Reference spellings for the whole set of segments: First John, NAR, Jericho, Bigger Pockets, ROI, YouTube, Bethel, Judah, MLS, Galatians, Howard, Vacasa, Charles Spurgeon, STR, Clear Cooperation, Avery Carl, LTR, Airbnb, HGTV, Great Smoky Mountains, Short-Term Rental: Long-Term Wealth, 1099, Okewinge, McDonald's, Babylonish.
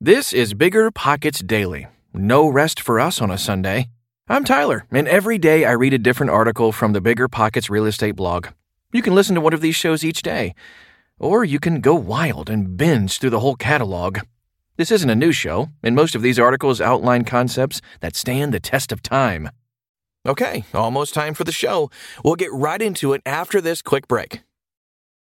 This is Bigger Pockets Daily. No rest for us on a Sunday. I'm Tyler, and every day I read a different article from the Bigger Pockets real estate blog. You can listen to one of these shows each day, or you can go wild and binge through the whole catalog. This isn't a new show, and most of these articles outline concepts that stand the test of time. Okay, almost time for the show. We'll get right into it after this quick break.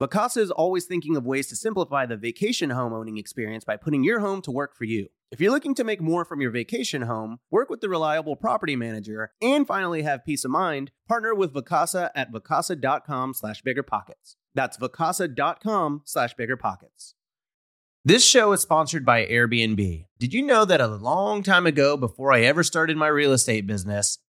Vacasa is always thinking of ways to simplify the vacation home owning experience by putting your home to work for you. If you're looking to make more from your vacation home, work with the reliable property manager, and finally have peace of mind, partner with Vacasa at vacasa.com/biggerpockets. That's vacasa.com/biggerpockets. This show is sponsored by Airbnb. Did you know that a long time ago, before I ever started my real estate business,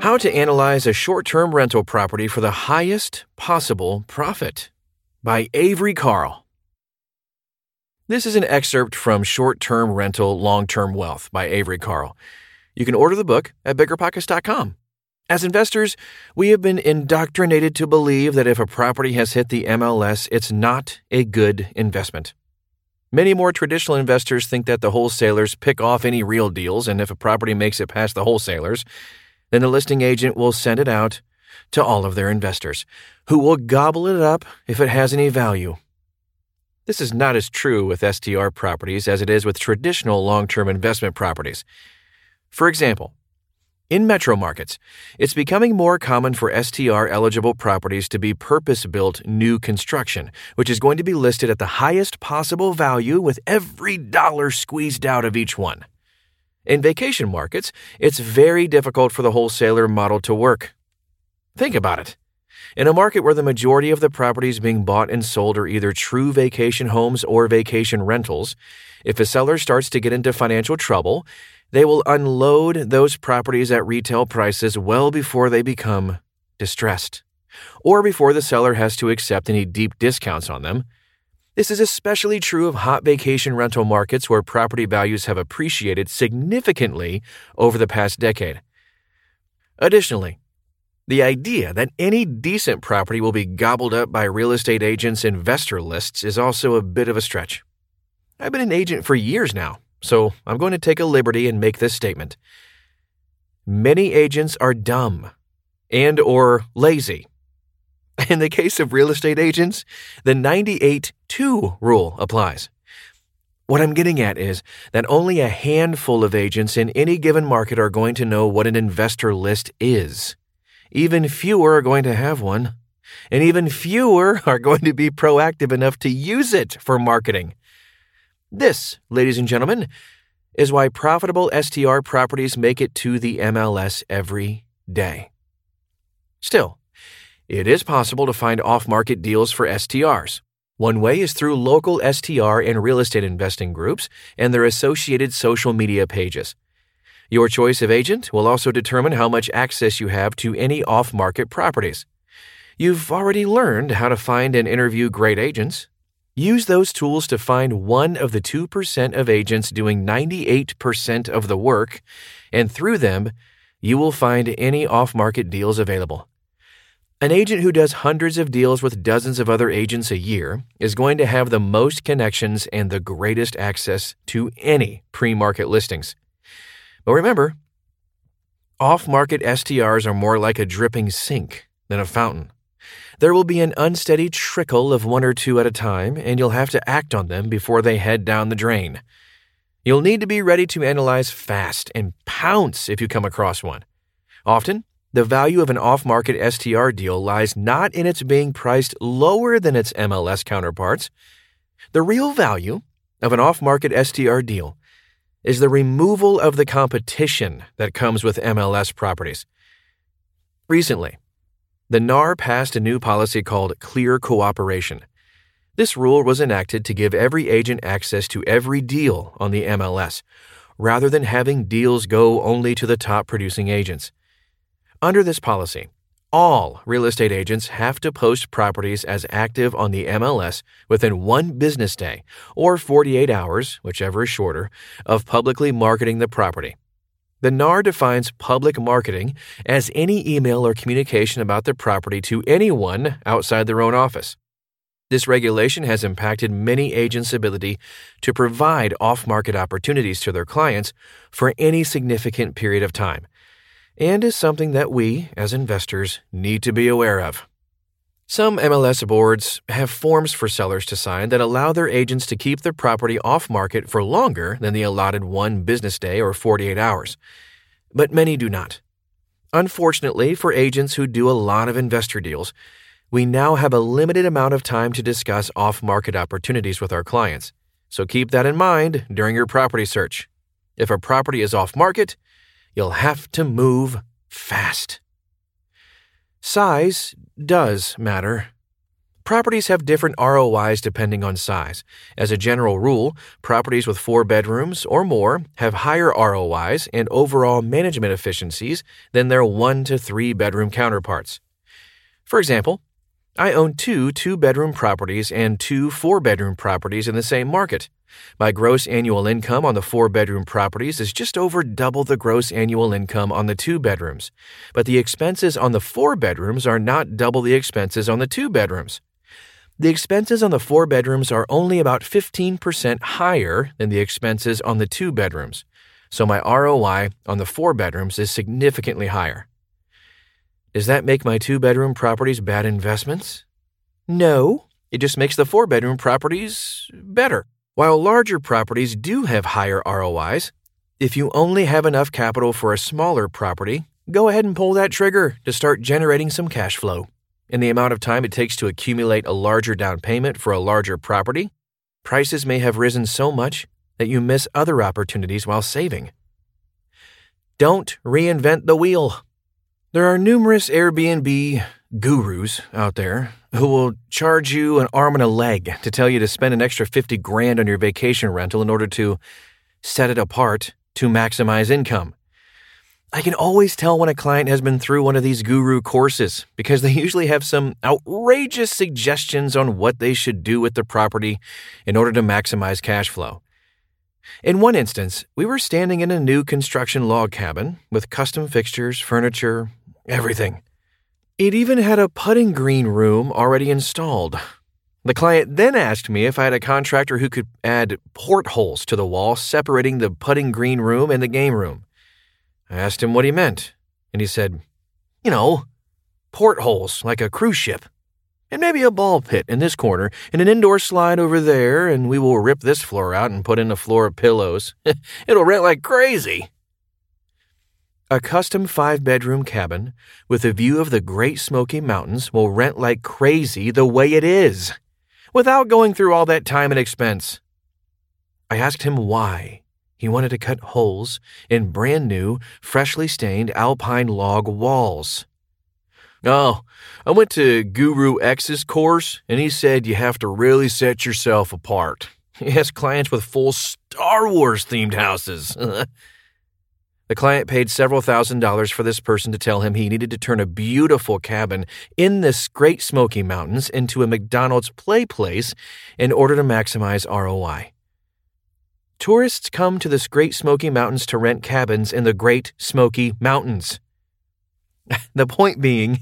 How to analyze a short-term rental property for the highest possible profit, by Avery Carl. This is an excerpt from Short-Term Rental: Long-Term Wealth by Avery Carl. You can order the book at biggerpockets.com. As investors, we have been indoctrinated to believe that if a property has hit the MLS, it's not a good investment. Many more traditional investors think that the wholesalers pick off any real deals, and if a property makes it past the wholesalers, then the listing agent will send it out to all of their investors, who will gobble it up if it has any value. This is not as true with STR properties as it is with traditional long-term investment properties. For example, in metro markets, it's becoming more common for STR-eligible properties to be purpose-built new construction, which is going to be listed at the highest possible value with every dollar squeezed out of each one. In vacation markets, it's very difficult for the wholesaler model to work. Think about it. In a market where the majority of the properties being bought and sold are either true vacation homes or vacation rentals, if a seller starts to get into financial trouble, they will unload those properties at retail prices well before they become distressed, or before the seller has to accept any deep discounts on them. This is especially true of hot vacation rental markets where property values have appreciated significantly over the past decade. Additionally, the idea that any decent property will be gobbled up by real estate agents' investor lists is also a bit of a stretch. I've been an agent for years now, so I'm going to take a liberty and make this statement. Many agents are dumb and/or lazy. In the case of real estate agents, the 98-2 rule applies. What I'm getting at is that only a handful of agents in any given market are going to know what an investor list is. Even fewer are going to have one, and even fewer are going to be proactive enough to use it for marketing. This, ladies and gentlemen, is why profitable STR properties make it to the MLS every day. Still, it is possible to find off-market deals for STRs. One way is through local STR and real estate investing groups and their associated social media pages. Your choice of agent will also determine how much access you have to any off-market properties. You've already learned how to find and interview great agents. Use those tools to find one of the 2% of agents doing 98% of the work, and through them, you will find any off-market deals available. An agent who does hundreds of deals with dozens of other agents a year is going to have the most connections and the greatest access to any pre-market listings. But remember, off-market STRs are more like a dripping sink than a fountain. There will be an unsteady trickle of one or two at a time, and you'll have to act on them before they head down the drain. You'll need to be ready to analyze fast and pounce if you come across one. Often, the value of an off-market STR deal lies not in its being priced lower than its MLS counterparts. The real value of an off-market STR deal is the removal of the competition that comes with MLS properties. Recently, the NAR passed a new policy called Clear Cooperation. This rule was enacted to give every agent access to every deal on the MLS, rather than having deals go only to the top-producing agents. Under this policy, all real estate agents have to post properties as active on the MLS within one business day, or 48 hours, whichever is shorter, of publicly marketing the property. The NAR defines public marketing as any email or communication about the property to anyone outside their own office. This regulation has impacted many agents' ability to provide off-market opportunities to their clients for any significant period of time, and is something that we, as investors, need to be aware of. Some MLS boards have forms for sellers to sign that allow their agents to keep their property off-market for longer than the allotted one business day or 48 hours, but many do not. Unfortunately, for agents who do a lot of investor deals, we now have a limited amount of time to discuss off-market opportunities with our clients, so keep that in mind during your property search. If a property is off-market, you'll have to move fast. Size does matter. Properties have different ROIs depending on size. As a general rule, properties with 4 bedrooms or more have higher ROIs and overall management efficiencies than their 1 to 3 bedroom counterparts. For example, I own 2 2-bedroom properties and 2 4-bedroom properties in the same market. My gross annual income on the 4-bedroom properties is just over double the gross annual income on the 2 bedrooms, but the expenses on the 4 bedrooms are not double the expenses on the 2 bedrooms. The expenses on the 4 bedrooms are only about 15% higher than the expenses on the 2 bedrooms, so my ROI on the 4 bedrooms is significantly higher. Does that make my 2-bedroom properties bad investments? No, it just makes the 4-bedroom properties better. While larger properties do have higher ROIs, if you only have enough capital for a smaller property, go ahead and pull that trigger to start generating some cash flow. In the amount of time it takes to accumulate a larger down payment for a larger property, prices may have risen so much that you miss other opportunities while saving. Don't reinvent the wheel. There are numerous Airbnb gurus out there who will charge you an arm and a leg to tell you to spend an extra $50,000 on your vacation rental in order to set it apart to maximize income. I can always tell when a client has been through one of these guru courses because they usually have some outrageous suggestions on what they should do with the property in order to maximize cash flow. In one instance, we were standing in a new construction log cabin with custom fixtures, furniture, everything. It even had a putting green room already installed. The client then asked me if I had a contractor who could add portholes to the wall separating the putting green room and the game room. I asked him what he meant, and he said, portholes like a cruise ship, and maybe a ball pit in this corner and an indoor slide over there, and we will rip this floor out and put in a floor of pillows. It'll rent like crazy. A custom 5-bedroom cabin with a view of the Great Smoky Mountains will rent like crazy the way it is, without going through all that time and expense. I asked him why he wanted to cut holes in brand new, freshly stained alpine log walls. Oh, I went to Guru X's course, and he said you have to really set yourself apart. He has clients with full Star Wars-themed houses. The client paid several $1,000s for this person to tell him he needed to turn a beautiful cabin in the Great Smoky Mountains into a McDonald's play place in order to maximize ROI. Tourists come to the Great Smoky Mountains to rent cabins in the Great Smoky Mountains. The point being,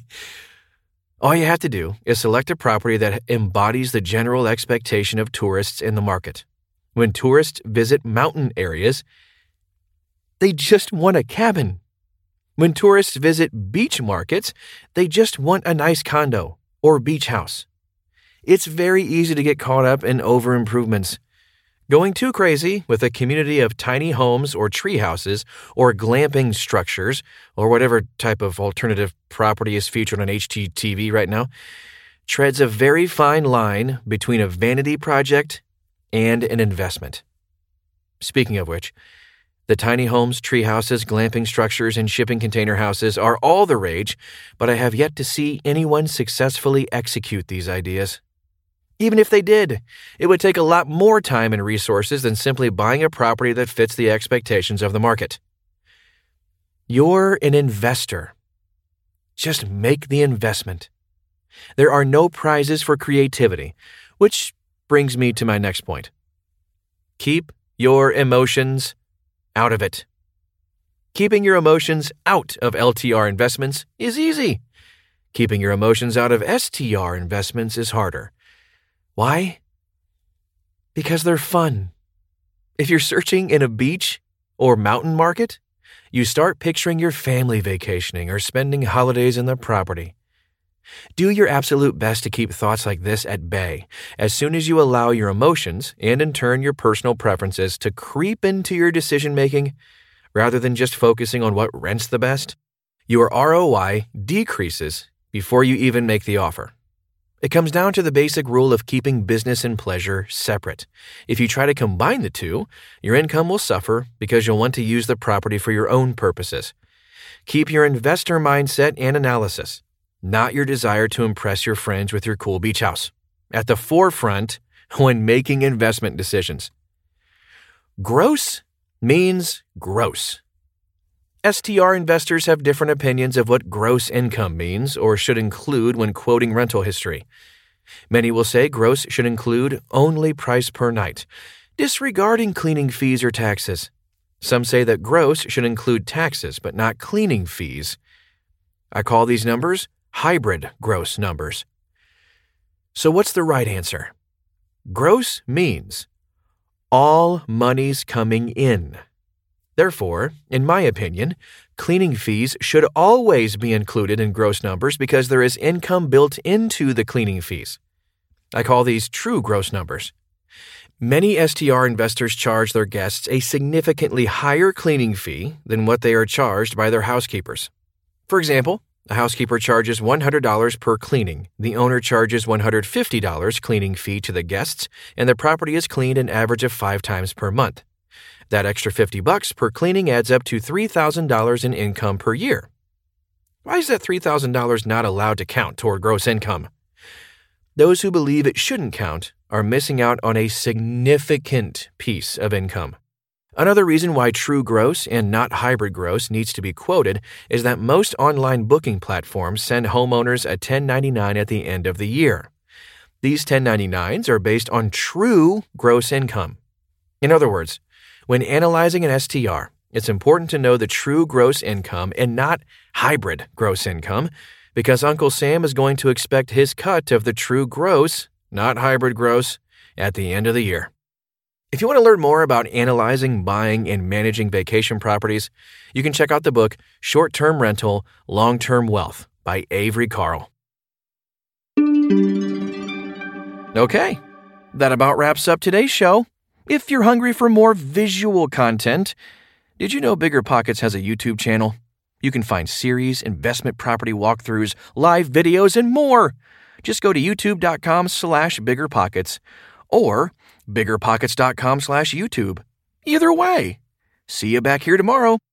all you have to do is select a property that embodies the general expectation of tourists in the market. When tourists visit mountain areas, they just want a cabin. When tourists visit beach markets, they just want a nice condo or beach house. It's very easy to get caught up in over-improvements. Going too crazy with a community of tiny homes or tree houses or glamping structures or whatever type of alternative property is featured on HGTV right now treads a very fine line between a vanity project and an investment. Speaking of which, the tiny homes, tree houses, glamping structures, and shipping container houses are all the rage, but I have yet to see anyone successfully execute these ideas. Even if they did, it would take a lot more time and resources than simply buying a property that fits the expectations of the market. You're an investor. Just make the investment. There are no prizes for creativity, which brings me to my next point. Keep your emotions out of it. Keeping your emotions out of LTR investments is easy. Keeping your emotions out of STR investments is harder. Why? Because they're fun. If you're searching in a beach or mountain market, you start picturing your family vacationing or spending holidays in the property. Do your absolute best to keep thoughts like this at bay as soon as you allow your emotions and, in turn, your personal preferences to creep into your decision-making rather than just focusing on what rents the best. Your ROI decreases before you even make the offer. It comes down to the basic rule of keeping business and pleasure separate. If you try to combine the two, your income will suffer because you'll want to use the property for your own purposes. Keep your investor mindset and analysis, not your desire to impress your friends with your cool beach house, at the forefront when making investment decisions. Gross means gross. STR investors have different opinions of what gross income means or should include when quoting rental history. Many will say gross should include only price per night, disregarding cleaning fees or taxes. Some say that gross should include taxes but not cleaning fees. I call these numbers hybrid gross numbers. So what's the right answer? Gross means all monies coming in. Therefore, in my opinion, cleaning fees should always be included in gross numbers because there is income built into the cleaning fees. I call these true gross numbers. Many STR investors charge their guests a significantly higher cleaning fee than what they are charged by their housekeepers. For example, a housekeeper charges $100 per cleaning, the owner charges $150 cleaning fee to the guests, and the property is cleaned an average of 5 times per month. That extra $50 per cleaning adds up to $3,000 in income per year. Why is that $3,000 not allowed to count toward gross income? Those who believe it shouldn't count are missing out on a significant piece of income. Another reason why true gross and not hybrid gross needs to be quoted is that most online booking platforms send homeowners a 1099 at the end of the year. These 1099s are based on true gross income. In other words, when analyzing an STR, it's important to know the true gross income and not hybrid gross income because Uncle Sam is going to expect his cut of the true gross, not hybrid gross, at the end of the year. If you want to learn more about analyzing, buying, and managing vacation properties, you can check out the book Short-Term Rental: Long-Term Wealth by Avery Carl. Okay, that about wraps up today's show. If you're hungry for more visual content, did you know Bigger Pockets has a YouTube channel? You can find series, investment property walkthroughs, live videos, and more. Just go to youtube.com/biggerpockets or biggerpockets.com/YouTube. Either way, see you back here tomorrow.